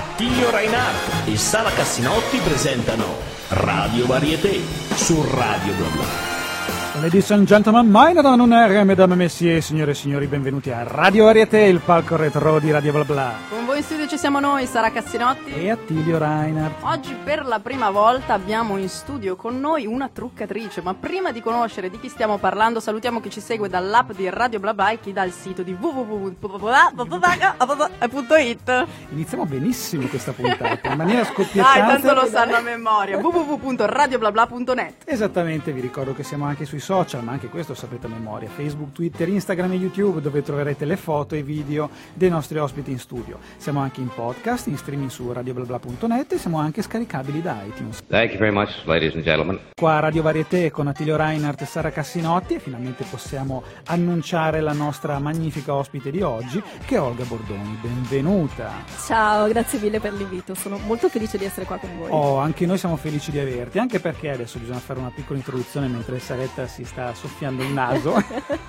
Attilio Reinhardt e Sara Cassinotti presentano Radio Varieté su Radio Blabla. Ladies and gentlemen, mine non un'air, mesdames, messieurs, signore e signori, benvenuti a Radio Varieté, il palco retro di Radio Blabla. Con voi in studio ci siamo noi, Sara Cassinotti e Attilio Reinhardt. Oggi per la prima volta abbiamo in studio con noi una truccatrice, ma prima di conoscere di chi stiamo parlando salutiamo chi ci segue dall'app di Radio Blabla e chi dal sito di www.it. Iniziamo benissimo questa puntata, in maniera scoppiettante. Dai, tanto lo sanno a memoria, www.radioblabla.net. Esattamente, vi ricordo che siamo anche sui social, ma anche questo sapete a memoria: Facebook, Twitter, Instagram e YouTube, dove troverete le foto e video dei nostri ospiti in studio. Siamo anche in podcast, in streaming su radioblabla.net e siamo anche scaricabili da iTunes. Thank you very much, ladies and gentlemen. Qua a Radio Varieté con Attilio Reinhardt e Sara Cassinotti, e finalmente possiamo annunciare la nostra magnifica ospite di oggi, che è Olga Bordoni. Benvenuta. Ciao, grazie mille per l'invito, sono molto felice di essere qua con voi. Oh, anche noi siamo felici di averti, anche perché adesso bisogna fare una piccola introduzione mentre Saretta si sta soffiando il naso.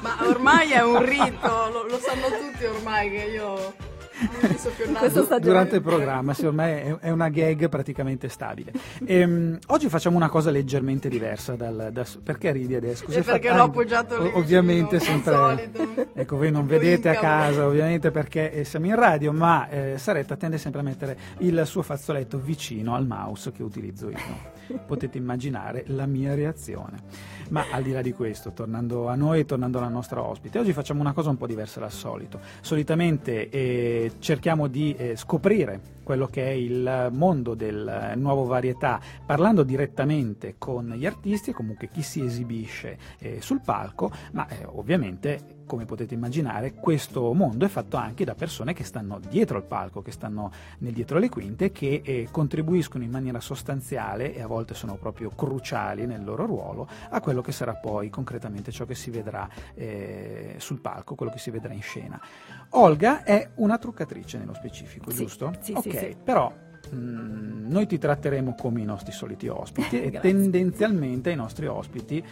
Ma ormai è un rito, lo sanno tutti ormai che io... Durante il programma, secondo me è una gag praticamente stabile. Oggi facciamo una cosa leggermente diversa dal perché ridi adesso? Cos'è perché l'ho appoggiato lì, ovviamente sempre. Ecco, voi non vedete a casa, ovviamente, perché siamo in radio, ma Saretta tende sempre a mettere il suo fazzoletto vicino al mouse che utilizzo io. Potete immaginare la mia reazione. Ma al di là di questo, tornando a noi e tornando alla nostra ospite, oggi facciamo una cosa un po' diversa dal solito. Solitamente cerchiamo di scoprire quello che è il mondo del nuovo varietà, parlando direttamente con gli artisti e comunque chi si esibisce sul palco, ma ovviamente, come potete immaginare, questo mondo è fatto anche da persone che stanno dietro il palco, che stanno nel dietro le quinte, che contribuiscono in maniera sostanziale e a volte sono proprio cruciali nel loro ruolo a quello che sarà poi concretamente ciò che si vedrà sul palco, quello che si vedrà in scena. Olga è una truccatrice nello specifico, sì, giusto? Sì, ok, sì, sì. Però noi ti tratteremo come i nostri soliti ospiti e tendenzialmente ai nostri ospiti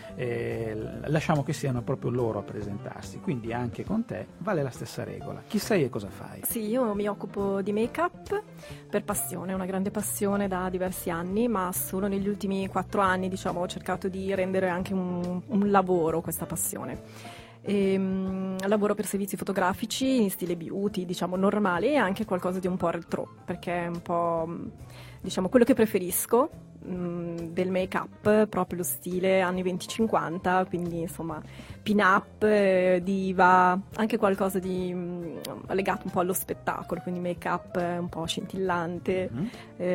lasciamo che siano proprio loro a presentarsi, quindi anche con te vale la stessa regola. Chi sei e cosa fai? Sì, io mi occupo di make up per passione, una grande passione da diversi anni, ma solo negli ultimi 4 anni, diciamo, ho cercato di rendere anche un lavoro questa passione. Lavoro per servizi fotografici in stile beauty, diciamo normale, e anche qualcosa di un po' retro, perché è un po', diciamo, quello che preferisco del make up, proprio lo stile anni 20-50, quindi insomma pin up, diva, anche qualcosa di legato un po' allo spettacolo, quindi make up un po' scintillante,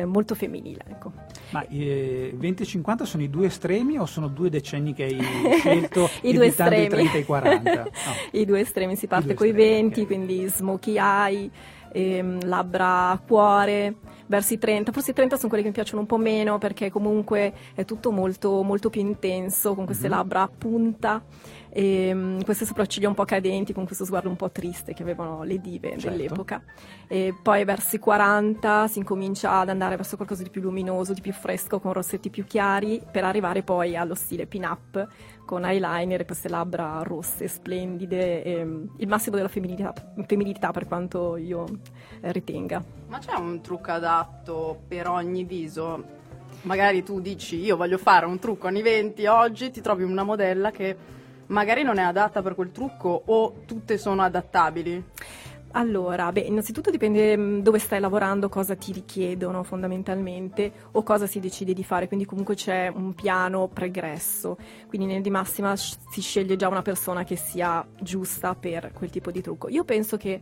molto femminile, ecco. Ma 20-50 sono i due estremi o sono 2 decenni che hai scelto? I due estremi, i 30 e i 40? No. I due estremi, si parte coi 20, okay. Quindi smokey eye, labbra a cuore, verso i 30, forse i 30 sono quelli che mi piacciono un po' meno, perché comunque è tutto molto, molto più intenso, con queste labbra a punta e queste sopracciglia un po' cadenti, con questo sguardo un po' triste che avevano le dive, certo, dell'epoca. E poi verso i 40 si incomincia ad andare verso qualcosa di più luminoso, di più fresco, con rossetti più chiari, per arrivare poi allo stile pin-up con eyeliner e queste labbra rosse, splendide, il massimo della femminilità per quanto io ritenga. Ma c'è un trucco adatto per ogni viso? Magari tu dici io voglio fare un trucco anni 20, oggi ti trovi una modella che magari non è adatta per quel trucco, o tutte sono adattabili? Allora, beh, innanzitutto dipende dove stai lavorando, cosa ti richiedono fondamentalmente o cosa si decide di fare, quindi comunque c'è un piano pregresso, quindi nel di massima si sceglie già una persona che sia giusta per quel tipo di trucco. Io penso che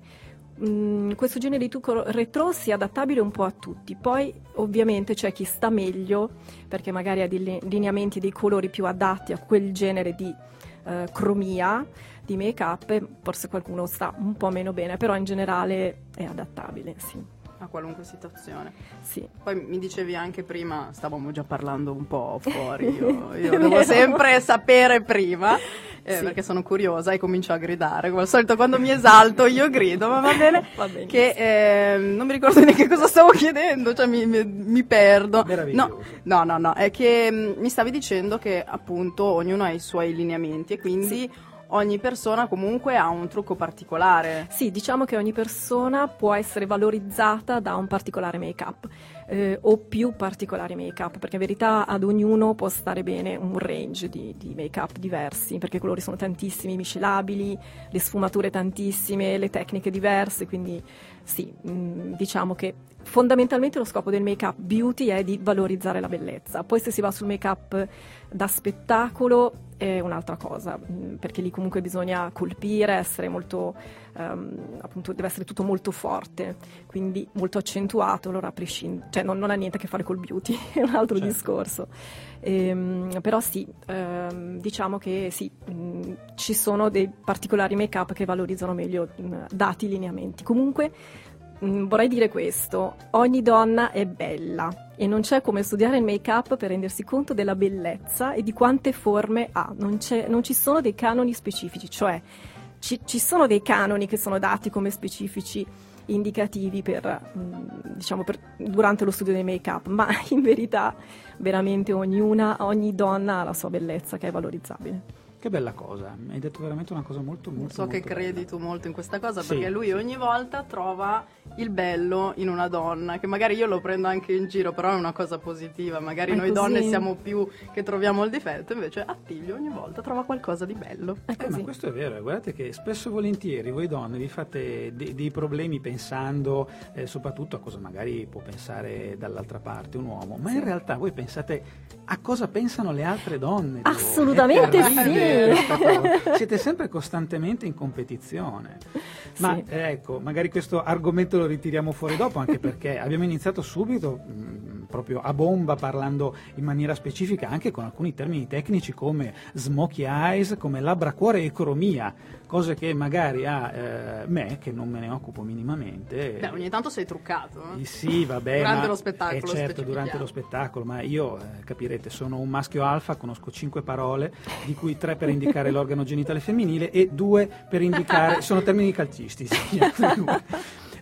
questo genere di trucco retro sia adattabile un po' a tutti, poi ovviamente c'è chi sta meglio perché magari ha dei lineamenti, dei colori più adatti a quel genere di cromia, di make up, forse qualcuno sta un po' meno bene, però in generale è adattabile, sì, a qualunque situazione. Sì. Poi mi dicevi anche prima, stavamo già parlando un po' fuori, io devo sempre sapere prima, sì, perché sono curiosa e comincio a gridare, come al solito quando mi esalto io grido, ma va bene, va bene. Che non mi ricordo neanche cosa stavo chiedendo, cioè mi perdo. No, è che mi stavi dicendo che appunto ognuno ha i suoi lineamenti e quindi... Sì. ogni persona comunque ha un trucco particolare. Sì, diciamo che ogni persona può essere valorizzata da un particolare make-up o più particolari make-up, perché in verità ad ognuno può stare bene un range di make-up diversi, perché i colori sono tantissimi, miscelabili, le sfumature tantissime, le tecniche diverse, quindi sì, diciamo che fondamentalmente lo scopo del make-up beauty è di valorizzare la bellezza. Poi se si va sul make-up da spettacolo è un'altra cosa, perché lì comunque bisogna colpire, essere molto appunto deve essere tutto molto forte, quindi molto accentuato, allora a prescindere, cioè non ha niente a che fare col beauty, è un altro discorso. Però sì, diciamo che sì, ci sono dei particolari make-up che valorizzano meglio dati lineamenti. Comunque vorrei dire questo: ogni donna è bella e non c'è come studiare il make-up per rendersi conto della bellezza e di quante forme ha. Non ci sono dei canoni specifici, cioè ci sono dei canoni che sono dati come specifici indicativi per, diciamo, durante lo studio del make-up, ma in verità veramente ogni donna ha la sua bellezza che è valorizzabile. Che bella cosa, hai detto veramente una cosa molto molto. So che credi tu molto in questa cosa, perché lui ogni volta trova il bello in una donna, che magari io lo prendo anche in giro, però è una cosa positiva, magari è noi così. Donne siamo più che troviamo il difetto, invece Attilio ogni volta trova qualcosa di bello. Ma questo è vero, guardate che spesso e volentieri voi donne vi fate dei problemi pensando soprattutto a cosa magari può pensare dall'altra parte un uomo, ma in realtà voi pensate a cosa pensano le altre donne. Assolutamente sì. Siete sempre costantemente in competizione, ma ecco, magari questo argomento lo ritiriamo fuori dopo, anche perché abbiamo iniziato subito proprio a bomba, parlando in maniera specifica anche con alcuni termini tecnici come smokey eyes, come labbra cuore e cromia, cose che magari a me, che non me ne occupo minimamente. Beh, ogni tanto sei truccato, eh? Sì, vabbè, durante lo spettacolo, certo, durante lo spettacolo, ma io capirete, sono un maschio alfa, conosco 5 parole, di cui 3 per indicare l'organo genitale femminile e 2 per indicare, sono termini calcistici,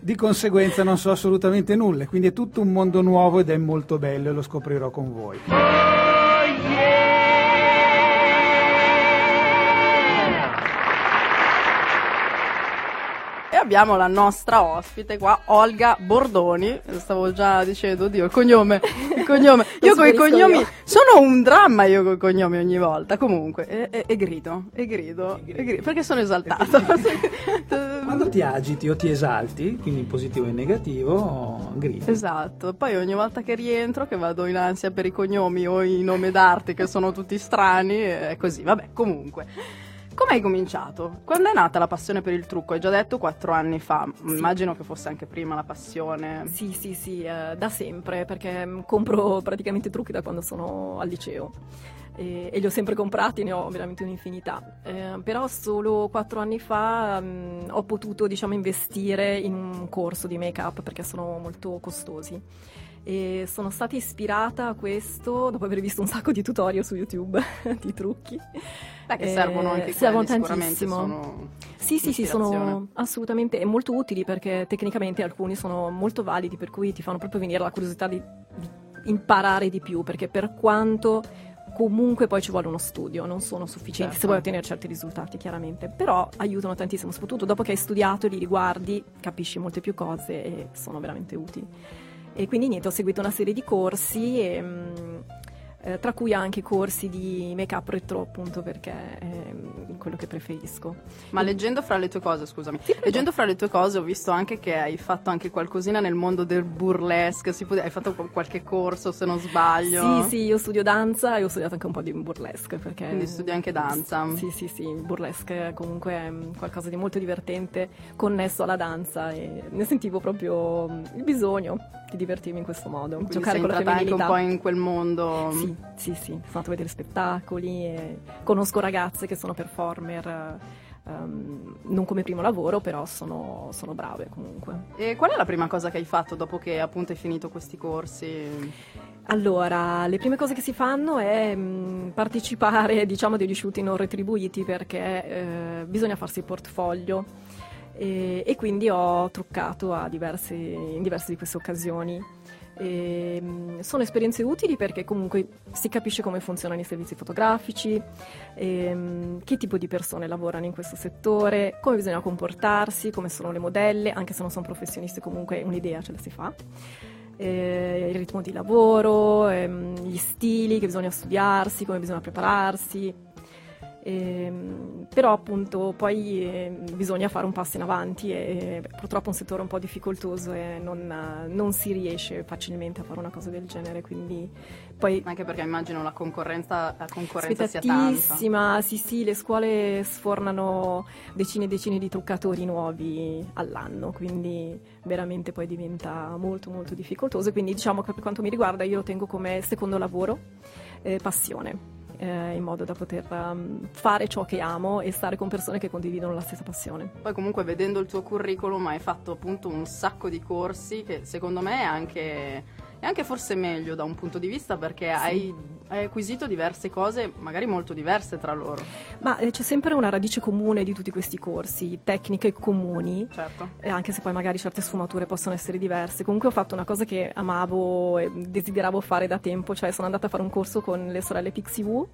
di conseguenza non so assolutamente nulla, quindi è tutto un mondo nuovo ed è molto bello e lo scoprirò con voi. Oh, yeah! Abbiamo la nostra ospite qua, Olga Bordoni. Stavo già dicendo, oddio, il cognome. Io coi cognomi sono un dramma, io coi cognomi ogni volta. Comunque, e grido, perché sono esaltata. Quando ti agiti o ti esalti, quindi in positivo e in negativo, gridi. Esatto, poi ogni volta che rientro, che vado in ansia per i cognomi o i nomi d'arte che sono tutti strani, è così, vabbè, comunque. Come hai cominciato? Quando è nata la passione per il trucco? Hai già detto 4 anni fa, immagino che fosse anche prima la passione. Sì, da sempre, perché compro praticamente trucchi da quando sono al liceo e li ho sempre comprati, ne ho veramente un'infinità, però solo 4 anni fa ho potuto, diciamo, investire in un corso di make-up, perché sono molto costosi. E sono stata ispirata a questo dopo aver visto un sacco di tutorial su YouTube di trucchi. Beh, che servono anche quelli, servono tantissimo. Sono sì, sono assolutamente molto utili, perché tecnicamente alcuni sono molto validi, per cui ti fanno proprio venire la curiosità di imparare di più, perché per quanto comunque poi ci vuole uno studio, non sono sufficienti, certo, se vuoi ottenere certi risultati chiaramente, però aiutano tantissimo, soprattutto dopo che hai studiato e li riguardi capisci molte più cose e sono veramente utili. E quindi niente, ho seguito una serie di corsi e, tra cui anche corsi di make up retro, appunto, perché è quello che preferisco. Ma leggendo fra le tue cose, scusami, leggendo fra le tue cose ho visto anche che hai fatto anche qualcosina nel mondo del burlesque, hai fatto qualche corso, se non sbaglio. Sì, io studio danza e ho studiato anche un po' di burlesque, perché... Quindi studi anche danza. Sì, il burlesque comunque è qualcosa di molto divertente, connesso alla danza, e ne sentivo proprio il bisogno di divertirmi in questo modo. Quindi giocare con la femminilità, anche un po' in quel mondo. Sì, sono andata a vedere spettacoli e conosco ragazze che sono performer, non come primo lavoro, però sono brave comunque. E qual è la prima cosa che hai fatto dopo che appunto hai finito questi corsi? Allora, le prime cose che si fanno è partecipare, diciamo, degli shooting non retribuiti, perché bisogna farsi il portfolio. e quindi ho truccato in diverse di queste occasioni. E sono esperienze utili perché comunque si capisce come funzionano i servizi fotografici, che tipo di persone lavorano in questo settore, come bisogna comportarsi, come sono le modelle, anche se non sono professioniste comunque un'idea ce la si fa, il ritmo di lavoro, gli stili che bisogna studiarsi, come bisogna prepararsi, però appunto poi bisogna fare un passo in avanti e purtroppo è un settore un po' difficoltoso e non si riesce facilmente a fare una cosa del genere, quindi poi anche perché immagino la concorrenza sia tanta. Sì, le scuole sfornano decine e decine di truccatori nuovi all'anno, quindi veramente poi diventa molto molto difficoltoso, quindi diciamo che per quanto mi riguarda io lo tengo come secondo lavoro, passione, in modo da poter fare ciò che amo e stare con persone che condividono la stessa passione. Poi comunque vedendo il tuo curriculum hai fatto appunto un sacco di corsi che secondo me è anche forse meglio da un punto di vista, perché sì, hai acquisito diverse cose magari molto diverse tra loro. Ma c'è sempre una radice comune di tutti questi corsi, tecniche comuni, certo, anche se poi magari certe sfumature possono essere diverse. Comunque ho fatto una cosa che amavo e desideravo fare da tempo, cioè sono andata a fare un corso con le sorelle Pixiwoo,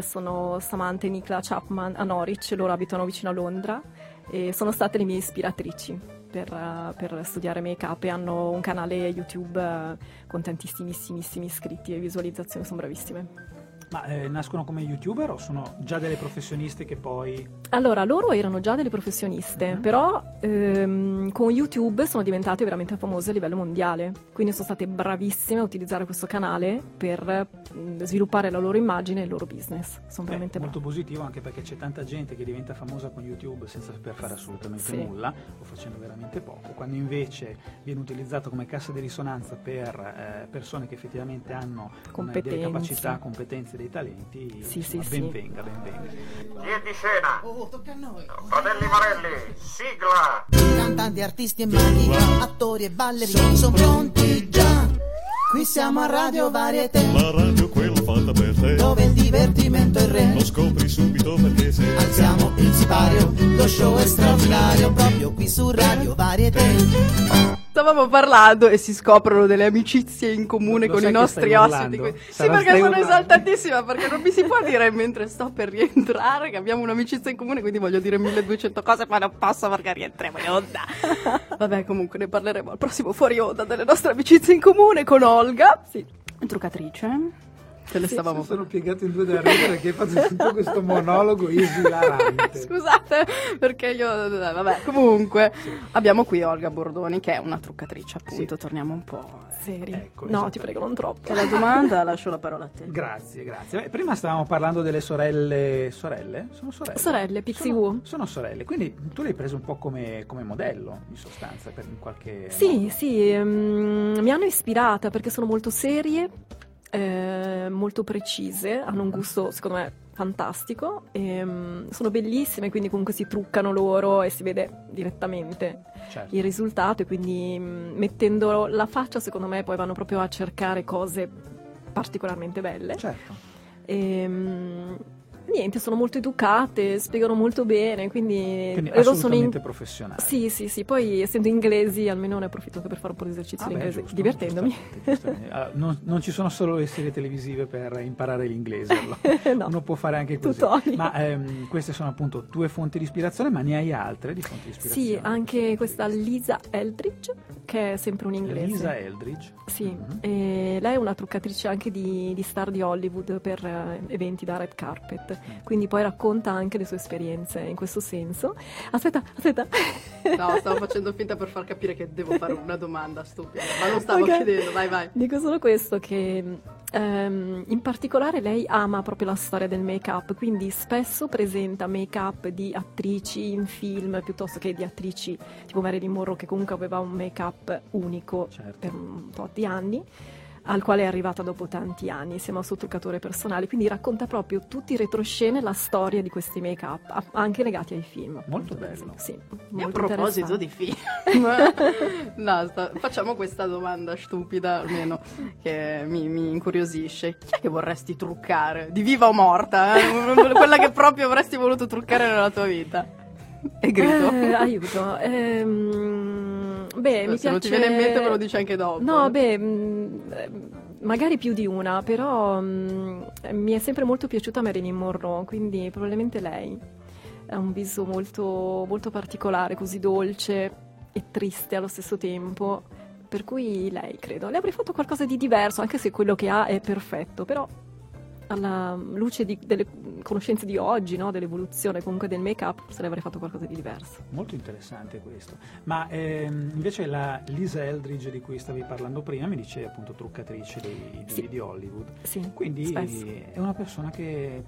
sono Samantha e Nicola Chapman a Norwich, loro abitano vicino a Londra e sono state le mie ispiratrici per studiare make up e hanno un canale YouTube con tantissimissimi iscritti e visualizzazioni, sono bravissime. Ma nascono come youtuber o sono già delle professioniste che poi... Allora, loro erano già delle professioniste, però con YouTube sono diventate veramente famose a livello mondiale, quindi sono state bravissime a utilizzare questo canale per sviluppare la loro immagine e il loro business. Sono veramente molto positivo, anche perché c'è tanta gente che diventa famosa con YouTube senza saper fare assolutamente nulla o facendo veramente poco, quando invece viene utilizzato come cassa di risonanza per persone che effettivamente hanno delle capacità, competenze, dei talenti. Benvenga. Via di scena. Tocca a noi. Fratelli Marelli, sigla. Cantanti, artisti e maghi, attori e ballerini sono pronti già. Qui siamo a Radio Varieté, la radio quella fatta per te, dove il divertimento è re. Lo scopri subito perché se alziamo il sipario, lo show è straordinario, proprio qui su Radio Varieté. Stavamo parlando e si scoprono delle amicizie in comune con i nostri ospiti. Sì, perché sono esaltatissima, perché non mi si può dire mentre sto per rientrare che abbiamo un'amicizia in comune, quindi voglio dire 1200 cose ma non posso perché rientriamo in onda. Vabbè, comunque ne parleremo al prossimo fuori onda delle nostre amicizie in comune con Olga, truccatrice. Sono piegato in due da ridere che hai fatto tutto questo monologo esilarante. Scusate, perché io vabbè, comunque abbiamo qui Olga Bordoni che è una truccatrice, appunto. Torniamo un po' seri. Ecco, no, ti prego, non troppo. La domanda lascio la parola a te. Grazie. Beh, prima stavamo parlando delle sorelle? Sono sorelle? Sorelle Pixiwoo. Sono sorelle, quindi tu le hai prese un po' come modello, in sostanza, per qualche... Sì, mi hanno ispirata perché sono molto serie, molto precise, hanno un gusto secondo me fantastico, sono bellissime, quindi comunque si truccano loro e si vede direttamente il risultato, e quindi mettendo la faccia secondo me poi vanno proprio a cercare cose particolarmente belle. Niente, sono molto educate, spiegano molto bene, quindi assolutamente professionali. Sì, poi essendo inglesi almeno ne approfitto anche per fare un po' di esercizio in inglese, divertendomi. Giustamente. Allora, non ci sono solo le serie televisive per imparare l'inglese, allora. No. Uno può fare anche così. Tutorial. Ma queste sono appunto tue fonti di ispirazione, ma ne hai altre di fonti di ispirazione? Sì, anche questa Lisa Eldridge, che è sempre un inglese. Lisa Eldridge? Sì, e lei è una truccatrice anche di star di Hollywood per eventi da red carpet. Quindi poi racconta anche le sue esperienze in questo senso. Aspetta. No, stavo facendo finta per far capire che devo fare una domanda stupida, ma non stavo chiedendo, vai. Dico solo questo, che in particolare lei ama proprio la storia del make-up, quindi spesso presenta make-up di attrici in film piuttosto che di attrici tipo Marilyn Monroe, che comunque aveva un make-up unico per un po' di anni, al quale è arrivata dopo tanti anni insieme al suo truccatore personale, quindi racconta proprio tutti i retroscena e la storia di questi make-up, anche legati ai film. Molto bello. Sì, molto. E a proposito di film, facciamo questa domanda stupida, almeno, che mi incuriosisce. Chi è che vorresti truccare? Di viva o morta? Quella che proprio avresti voluto truccare nella tua vita? e grido. Aiuto. Beh, mi piace... Se non ti viene in mente me lo dici anche dopo. No, beh... magari più di una, però mi è sempre molto piaciuta Marilyn Monroe, quindi probabilmente lei. Ha un viso molto, molto particolare, così dolce e triste allo stesso tempo, per cui lei, credo. Le avrei fatto qualcosa di diverso, anche se quello che ha è perfetto, però alla luce delle conoscenze di oggi, no? Dell'evoluzione comunque del make-up, se ne avrei fatto qualcosa di diverso. Molto interessante questo. Ma invece la Lisa Eldridge di cui stavi parlando prima, mi dice appunto truccatrice sì. di Hollywood. Sì, quindi spesso. È una persona che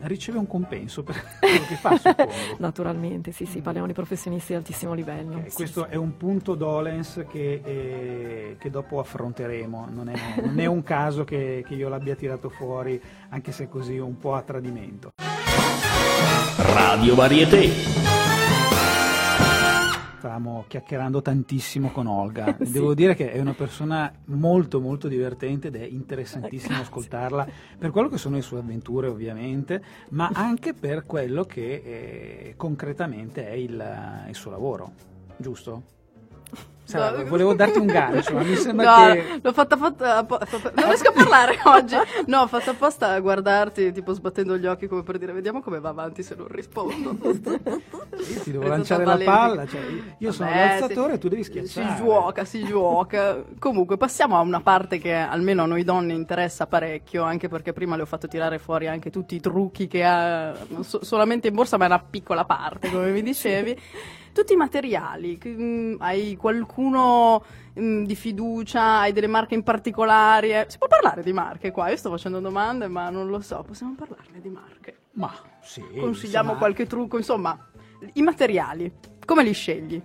riceve un compenso per quello che fa, suppongo. Naturalmente, sì, sì, parliamo di professionisti di altissimo livello. Okay, sì, questo sì. È un punto dolens che dopo affronteremo, non è un caso che io l'abbia tirato fuori, anche se così un po' a tradimento. Radio Varieté. Stavamo chiacchierando tantissimo con Olga. Sì. Devo dire che è una persona molto molto divertente ed è interessantissimo ascoltarla per quello che sono le sue avventure ovviamente, ma anche per quello che concretamente è il suo lavoro, giusto? Sara, volevo darti un gancio, ma mi sembra che... l'ho fatta apposta, non riesco a parlare oggi. No, ho fatto apposta a guardarti, tipo sbattendo gli occhi come per dire, vediamo come va avanti se non rispondo. Io ti devo lanciare la palla, cioè, io sono l'alzatore e tu devi schiacciare. Si gioca. Comunque, passiamo a una parte che almeno a noi donne interessa parecchio, anche perché prima le ho fatto tirare fuori anche tutti i trucchi che ha, solamente in borsa, ma è una piccola parte, come mi dicevi. Tutti i materiali, hai qualcuno di fiducia, hai delle marche in particolare? Si può parlare di marche qua? Io sto facendo domande, ma non lo so, possiamo parlarne di marche? Ma sì. Consigliamo qualche trucco, insomma, i materiali, come li scegli?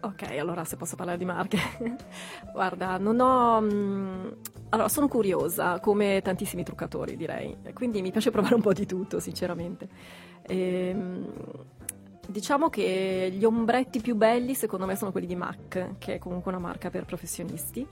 Ok, allora se posso parlare di marche. Guarda, non ho... allora, sono curiosa, come tantissimi truccatori direi, quindi mi piace provare un po' di tutto, sinceramente. Diciamo che gli ombretti più belli secondo me sono quelli di MAC, che è comunque una marca per professionisti.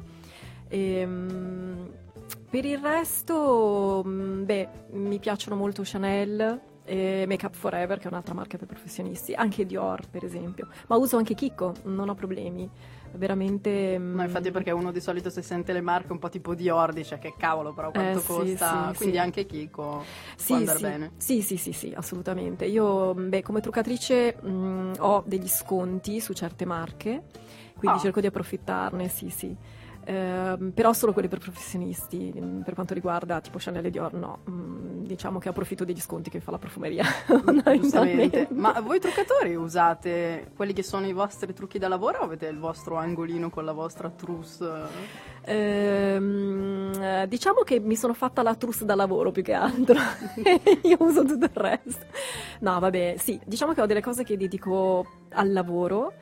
Per il resto, mi piacciono molto Chanel e Make Up Forever, che è un'altra marca per professionisti, anche Dior per esempio, ma uso anche Kiko, non ho problemi. Veramente no, infatti, perché uno di solito se sente le marche un po' tipo Dior dice che cavolo, però quanto costa, sì, quindi sì. Anche Kiko può andare bene. Sì, assolutamente. Io come truccatrice ho degli sconti su certe marche, quindi cerco di approfittarne, sì. Però solo quelli per professionisti, per quanto riguarda tipo Chanel e Dior no, diciamo che approfitto degli sconti che fa la profumeria. Ma voi truccatori usate quelli che sono i vostri trucchi da lavoro o avete il vostro angolino con la vostra trousse? Diciamo che mi sono fatta la trousse da lavoro più che altro. Io uso tutto il resto. No, vabbè, sì, diciamo che ho delle cose che dedico al lavoro.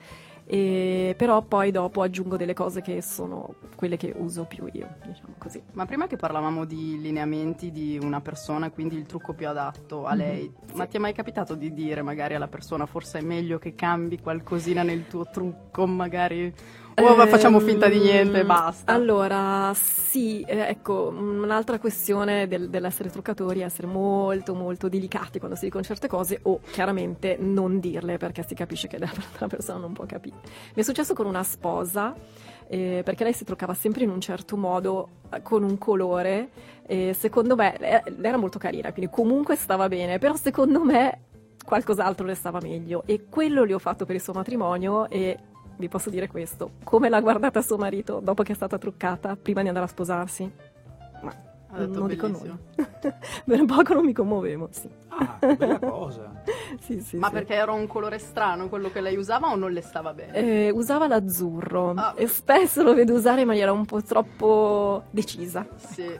Però poi dopo aggiungo delle cose che sono quelle che uso più io, diciamo così. Ma prima che parlavamo di lineamenti di una persona, quindi il trucco più adatto a lei, ma ti è mai capitato di dire magari alla persona forse è meglio che cambi qualcosina nel tuo trucco, magari facciamo finta di niente e basta? Allora sì, ecco, un'altra questione dell'essere truccatori è essere molto molto delicati quando si dicono certe cose, o chiaramente non dirle, perché si capisce che la persona non può capire. Mi è successo con una sposa, perché lei si truccava sempre in un certo modo, con un colore, secondo me era molto carina, quindi comunque stava bene, però secondo me qualcos'altro le stava meglio, e quello li ho fatto per il suo matrimonio. E vi posso dire questo: come l'ha guardata suo marito dopo che è stata truccata prima di andare a sposarsi? Ma non dico nulla. Per un poco non mi commuovevo. Sì. Ah, bella cosa. Sì, ma sì. Perché era un colore strano quello che lei usava o non le stava bene? Usava l'azzurro e spesso lo vedo usare in maniera un po' troppo decisa. Sì,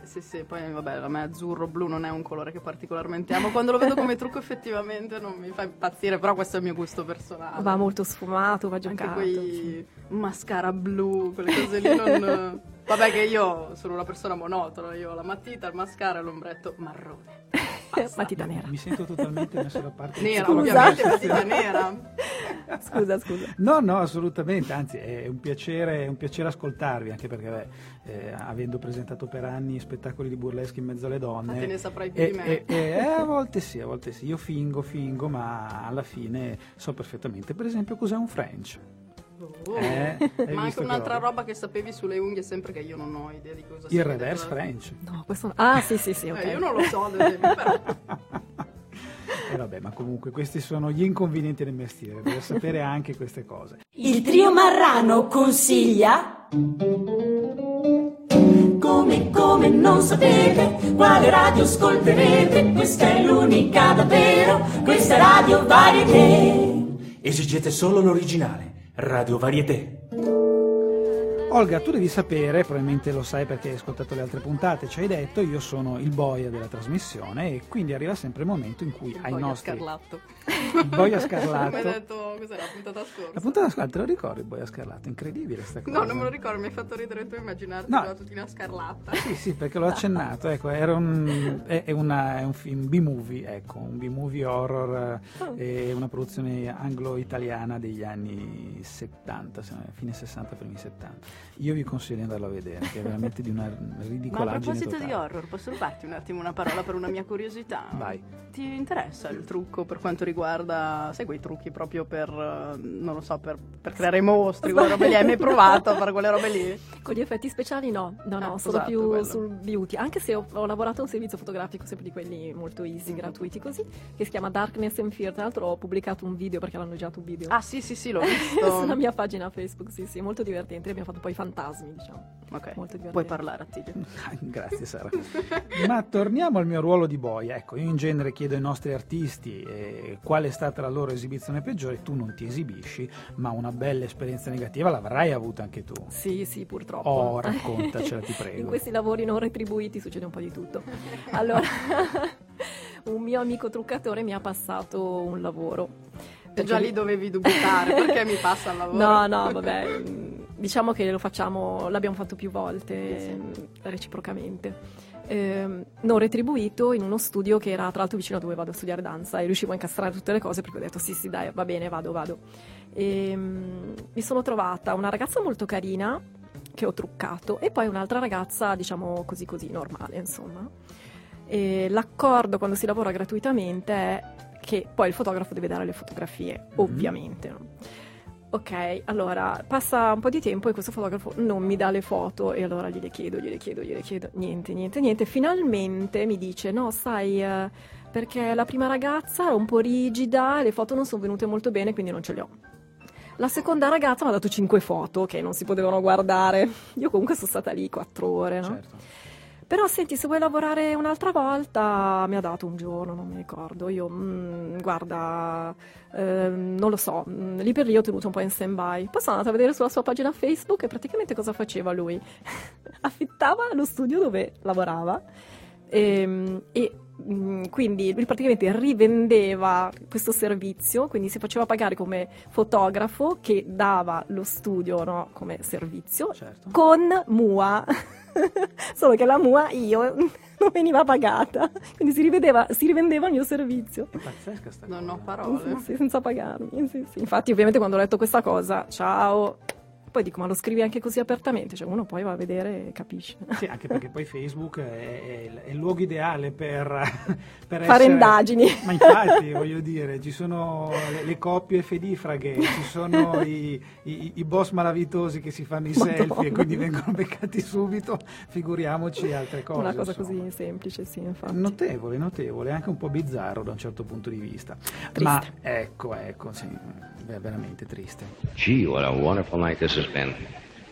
poi vabbè, a me azzurro-blu non è un colore che particolarmente amo. Quando lo vedo come trucco effettivamente non mi fa impazzire, però questo è il mio gusto personale. Va molto sfumato, va giocato. Anche quei mascara blu, quelle cose lì non... Vabbè, che io sono una persona monotona, io ho la matita, il mascara e l'ombretto marrone. Matita nera. Mi sento totalmente messa da parte. Nera, ovviamente, matita nera. Scusa. No, assolutamente, anzi è un piacere ascoltarvi, anche perché avendo presentato per anni spettacoli di burlesque in mezzo alle donne, te ne saprai più di me. A volte sì, io fingo, ma alla fine so perfettamente, per esempio, cos'è un French. Ma anche un'altra roba che sapevi sulle unghie, sempre che io non ho idea di cosa sia. Il reverse French. No, questo... Ah, sì, ok. Io non lo so, però... Vabbè, ma comunque questi sono gli inconvenienti del mestiere, devo sapere anche queste cose. Il trio Marrano consiglia... Come non sapete quale radio ascolterete, questa è l'unica davvero, questa è Radio Varieté. Esigete solo l'originale. Radio Varieté. Olga, tu devi sapere, probabilmente lo sai perché hai ascoltato le altre puntate, ci hai detto, io sono il boia della trasmissione e quindi arriva sempre il momento in cui ai nostri... Boia Scarlatto. Mi hai detto, cos'è, la puntata scorsa? Te lo ricordi il Boia Scarlatto? Incredibile sta cosa. No, non me lo ricordo, mi hai fatto ridere tu immaginarti la tutina scarlatta. Sì, perché l'ho accennato, ecco, è un film B-movie, ecco, un B-movie horror, è una produzione anglo-italiana degli anni 70, fine 60, primi 70. Io vi consiglio di andarlo a vedere, che è veramente di una ridicolaggine totale. Ma a proposito di horror, posso rubarti un attimo una parola per una mia curiosità? Vai. Ti interessa il trucco per quanto riguarda, sai, quei trucchi proprio per, non lo so, per creare mostri, quelle robe lì? Hai mai provato a fare quelle robe lì? Con gli effetti speciali no, sono esatto, più quello. Sul beauty, anche se ho lavorato a un servizio fotografico, sempre di quelli molto easy, gratuiti così, che si chiama Darkness and Fear. Tra l'altro ho pubblicato un video, perché l'hanno girato un video. Ah sì, l'ho visto. Sulla mia pagina Facebook, sì, molto divertente. Abbiamo fatto poi fantasmi, diciamo. Ok, molto divertente. Puoi parlare, Attilio. Grazie, Sara. Ma torniamo al mio ruolo di boia. Ecco, io in genere chiedo ai nostri artisti qual è stata la loro esibizione peggiore. Tu non ti esibisci, ma una bella esperienza negativa l'avrai avuta anche tu. Sì, purtroppo. Oh, raccontacela, ti prego. In questi lavori non retribuiti succede un po' di tutto. Allora, un mio amico truccatore mi ha passato un lavoro. Perché... Già lì dovevi dubitare, perché mi passa il lavoro? No, vabbè, diciamo che l'abbiamo fatto più volte, sì. Reciprocamente. Non retribuito, in uno studio che era tra l'altro vicino a dove vado a studiare danza, e riuscivo a incastrare tutte le cose perché ho detto sì dai, va bene, vado. E, mi sono trovata una ragazza molto carina che ho truccato e poi un'altra ragazza, diciamo così normale, insomma. E l'accordo quando si lavora gratuitamente è che poi il fotografo deve dare le fotografie, ovviamente, no? Ok, allora passa un po' di tempo e questo fotografo non mi dà le foto e allora gliele chiedo, niente. Finalmente mi dice, no sai, perché la prima ragazza era un po' rigida e le foto non sono venute molto bene, quindi non ce le ho. La seconda ragazza mi ha dato 5 foto che non si potevano guardare. Io comunque sono stata lì 4 ore, no? Certo. Però senti, se vuoi lavorare un'altra volta, mi ha dato un giorno, non mi ricordo, io guarda, non lo so, lì per lì ho tenuto un po' in stand-by. Poi sono andata a vedere sulla sua pagina Facebook e praticamente cosa faceva lui? Affittava lo studio dove lavorava e quindi lui praticamente rivendeva questo servizio, quindi si faceva pagare come fotografo che dava lo studio, no, come servizio, certo. Con mua. Solo che la mua io non veniva pagata, quindi si rivendeva il mio servizio. È pazzesca sta cosa. Non ho parole. Sì, senza pagarmi. Sì. Infatti ovviamente quando ho letto questa cosa, ciao. Poi dico, ma lo scrivi anche così apertamente? Cioè uno poi va a vedere e capisce. Sì, anche perché poi Facebook è il luogo ideale per fare indagini. Ma infatti, voglio dire, ci sono le coppie fedifraghe, ci sono i boss malavitosi che si fanno i selfie e quindi vengono beccati subito, figuriamoci altre cose. Una cosa insomma. Così semplice, sì, infatti. Notevole, anche un po' bizzarro da un certo punto di vista. Triste. Ma ecco, sì, è veramente triste. Gee, what a wonderful night this has been.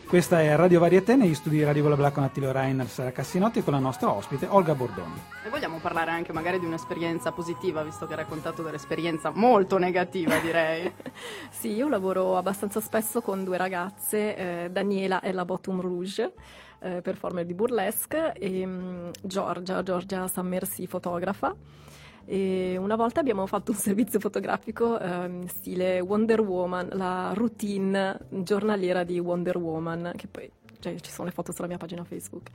Questa è Radio Varieté, negli studi di Radio Blabla con Attilio Reinhardt, Sara Cassinotti, con la nostra ospite Olga Bordoni. E vogliamo parlare anche magari di un'esperienza positiva, visto che hai raccontato dell'esperienza molto negativa, direi. Sì, io lavoro abbastanza spesso con 2 ragazze, Daniela e la Bottom Rouge, performer di burlesque, e Giorgia Sammersi, fotografa. E una volta abbiamo fatto un servizio fotografico in stile Wonder Woman, la routine giornaliera di Wonder Woman, che poi cioè ci sono le foto sulla mia pagina Facebook.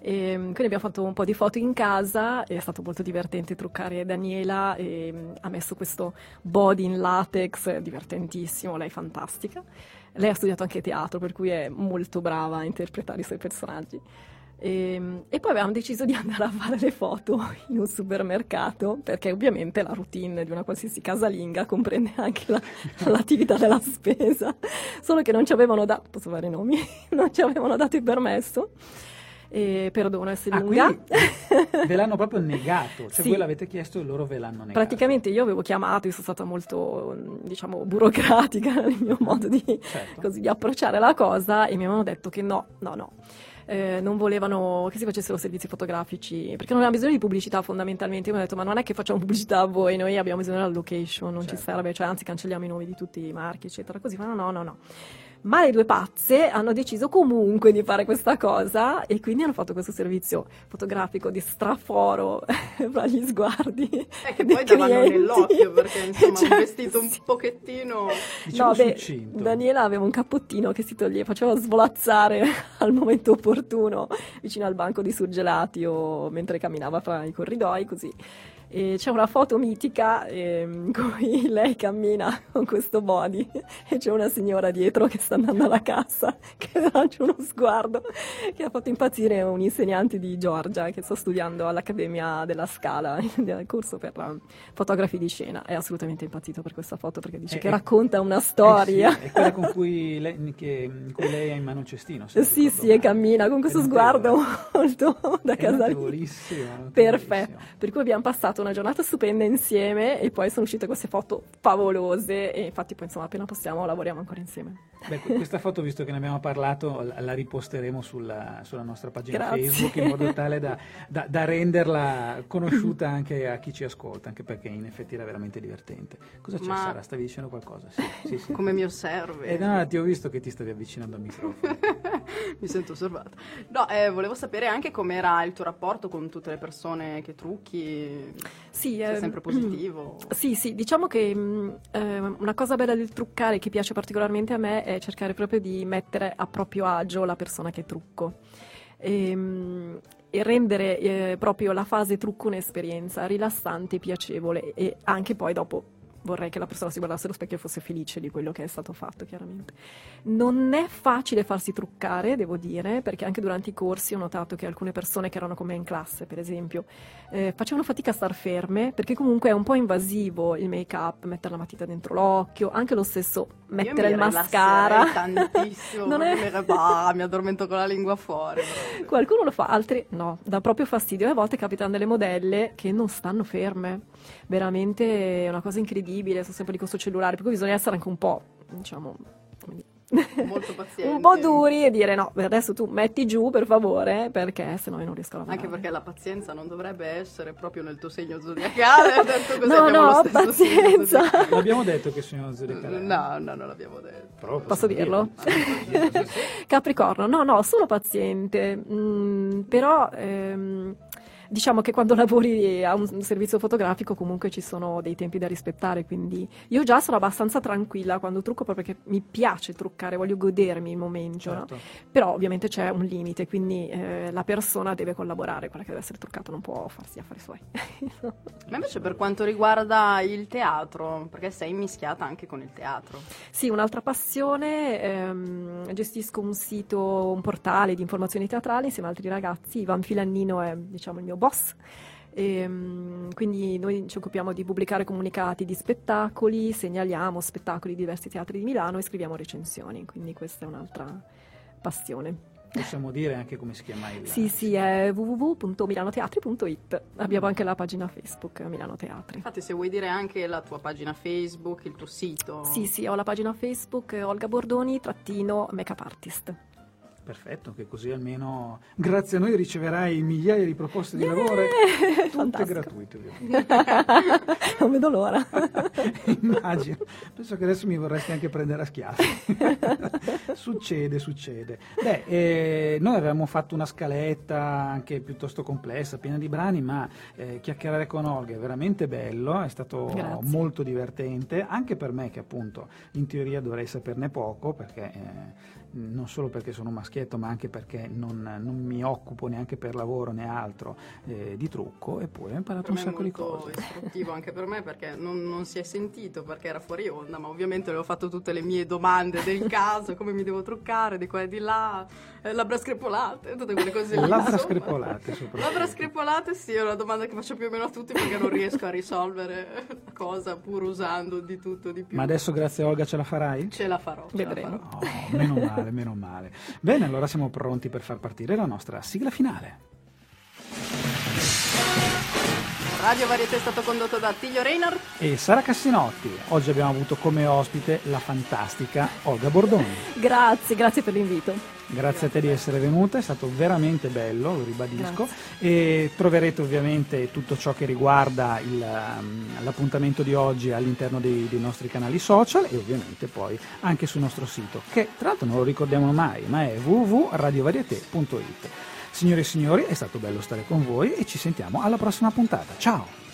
E quindi abbiamo fatto un po' di foto in casa, è stato molto divertente truccare Daniela, e ha messo questo body in latex, divertentissimo, lei è fantastica. Lei ha studiato anche teatro, per cui è molto brava a interpretare i suoi personaggi. E poi avevamo deciso di andare a fare le foto in un supermercato, perché ovviamente la routine di una qualsiasi casalinga comprende anche l'attività della spesa, solo che non ci avevano dato, posso fare i nomi, non ci avevano dato il permesso, perdono essere lunga. Ve l'hanno proprio negato, cioè sì. Voi l'avete chiesto e loro ve l'hanno negato. Praticamente io avevo chiamato, io sono stata molto, diciamo, burocratica nel mio modo di, certo, così, di approcciare la cosa, e mi avevano detto che no. Non volevano che si facessero servizi fotografici, perché non avevamo bisogno di pubblicità fondamentalmente. Io mi ho detto, ma non è che facciamo pubblicità a voi, noi abbiamo bisogno della location, non certo, ci serve, cioè anzi cancelliamo i nomi di tutti i marchi eccetera, così. Ma no. Ma le due pazze hanno deciso comunque di fare questa cosa, e quindi hanno fatto questo servizio fotografico di straforo fra gli sguardi che poi davano nell'occhio, perché insomma, cioè, un vestito un pochettino, diciamo, succinto. Daniela aveva un cappottino che si toglieva, faceva svolazzare al momento opportuno vicino al banco di surgelati o mentre camminava fra i corridoi, così. E c'è una foto mitica in cui lei cammina con questo body e c'è una signora dietro che sta andando alla cassa, che lancia uno sguardo che ha fatto impazzire un insegnante di Giorgia che sta studiando all'Accademia della Scala, del corso per fotografi di scena. È assolutamente impazzito per questa foto, perché dice che racconta una storia. Sì, è quella con cui lei ha in mano il cestino. Sì, e cammina con questo sguardo molto da casalinga. Perfetto. Per cui abbiamo passato una giornata stupenda insieme, e poi sono uscite queste foto favolose, e infatti poi insomma appena possiamo lavoriamo ancora insieme. Beh, questa foto, visto che ne abbiamo parlato, la riposteremo sulla nostra pagina, grazie, Facebook, in modo tale da renderla conosciuta anche a chi ci ascolta, anche perché in effetti era veramente divertente. Cosa c'è, Sara? Stavi dicendo qualcosa? Sì. Come mi osservi? No, ti ho visto che ti stavi avvicinando al microfono. Mi sento osservata. Volevo sapere anche com'era il tuo rapporto con tutte le persone che trucchi. Sì, è sempre positivo. Sì, diciamo che una cosa bella del truccare, che piace particolarmente a me, è cercare proprio di mettere a proprio agio la persona che trucco, e rendere proprio la fase trucco un'esperienza rilassante, piacevole, e anche poi dopo vorrei che la persona si guardasse allo specchio e fosse felice di quello che è stato fatto, chiaramente. Non è facile farsi truccare, devo dire, perché anche durante i corsi ho notato che alcune persone che erano con me in classe, per esempio, facevano fatica a star ferme, perché comunque è un po' invasivo il make-up, mettere la matita dentro l'occhio, anche lo stesso mettere il mascara. Io mi rilasserei tantissimo, mi addormento con la lingua fuori. Proprio. Qualcuno lo fa, altri no, dà proprio fastidio. E a volte capitano delle modelle che non stanno ferme, veramente è una cosa incredibile. Sono sempre di questo cellulare, per cui bisogna essere anche un po', diciamo, molto pazienti, un po' duri, e dire no, adesso tu metti giù per favore, perché sennò io non riesco a lavorare. Anche perché la pazienza non dovrebbe essere proprio nel tuo segno zodiacale. No, pazienza. L'abbiamo detto che segno zodiacale? No, non l'abbiamo detto. Però posso dirlo? Capricorno, no, sono paziente, però... Diciamo che quando lavori a un servizio fotografico comunque ci sono dei tempi da rispettare, quindi io già sono abbastanza tranquilla quando trucco, proprio perché mi piace truccare, voglio godermi il momento, certo, no? Però ovviamente c'è un limite, quindi la persona deve collaborare, quella che deve essere truccata non può farsi affari suoi. Ma invece per quanto riguarda il teatro, perché sei mischiata anche con il teatro? Sì, un'altra passione, gestisco un sito, un portale di informazioni teatrali insieme ad altri ragazzi. Ivan Filannino è, diciamo, il mio boss, e quindi noi ci occupiamo di pubblicare comunicati di spettacoli, segnaliamo spettacoli di diversi teatri di Milano e scriviamo recensioni, quindi questa è un'altra passione. Possiamo dire anche come si chiama il... Sì, è www.milanoteatri.it. Abbiamo anche la pagina Facebook Milano Teatri. Infatti, se vuoi dire anche la tua pagina Facebook, il tuo sito. Sì, ho la pagina Facebook Olga Bordoni _ Make Up Artist. Perfetto, che così almeno grazie a noi riceverai migliaia di proposte di lavoro, tutte fantastico, gratuite ovviamente. Non vedo l'ora. Immagino, penso che adesso mi vorresti anche prendere a schiaffi. Succede. Noi avevamo fatto una scaletta anche piuttosto complessa, piena di brani, ma chiacchierare con Olga è veramente bello, è stato molto divertente, anche per me che appunto in teoria dovrei saperne poco, perché non solo perché sono maschietto, ma anche perché non mi occupo neanche per lavoro né altro di trucco, eppure ho imparato un sacco di cose. Per me è molto istruttivo anche per me, perché non si è sentito, perché era fuori onda, ma ovviamente avevo fatto tutte le mie domande del caso, come mi devo truccare, di qua e di là, labbra screpolate, tutte quelle cose lì. Labbra screpolate sì, è una domanda che faccio più o meno a tutti, perché non riesco a risolvere la cosa pur usando di tutto di più. Ma adesso grazie a Olga ce la farai? Ce la farò, vedremo. Oh, meno male. Bene, allora siamo pronti per far partire la nostra sigla finale. Radio Varieté è stato condotto da Attilio Reinhardt e Sara Cassinotti. Oggi abbiamo avuto come ospite la fantastica Olga Bordoni. Grazie per l'invito. Grazie a te di essere venuta, è stato veramente bello, lo ribadisco. Grazie. E troverete ovviamente tutto ciò che riguarda l'appuntamento di oggi all'interno dei nostri canali social e ovviamente poi anche sul nostro sito, che tra l'altro non lo ricordiamo mai, ma è www.radiovariete.it. Signore e signori, è stato bello stare con voi e ci sentiamo alla prossima puntata. Ciao!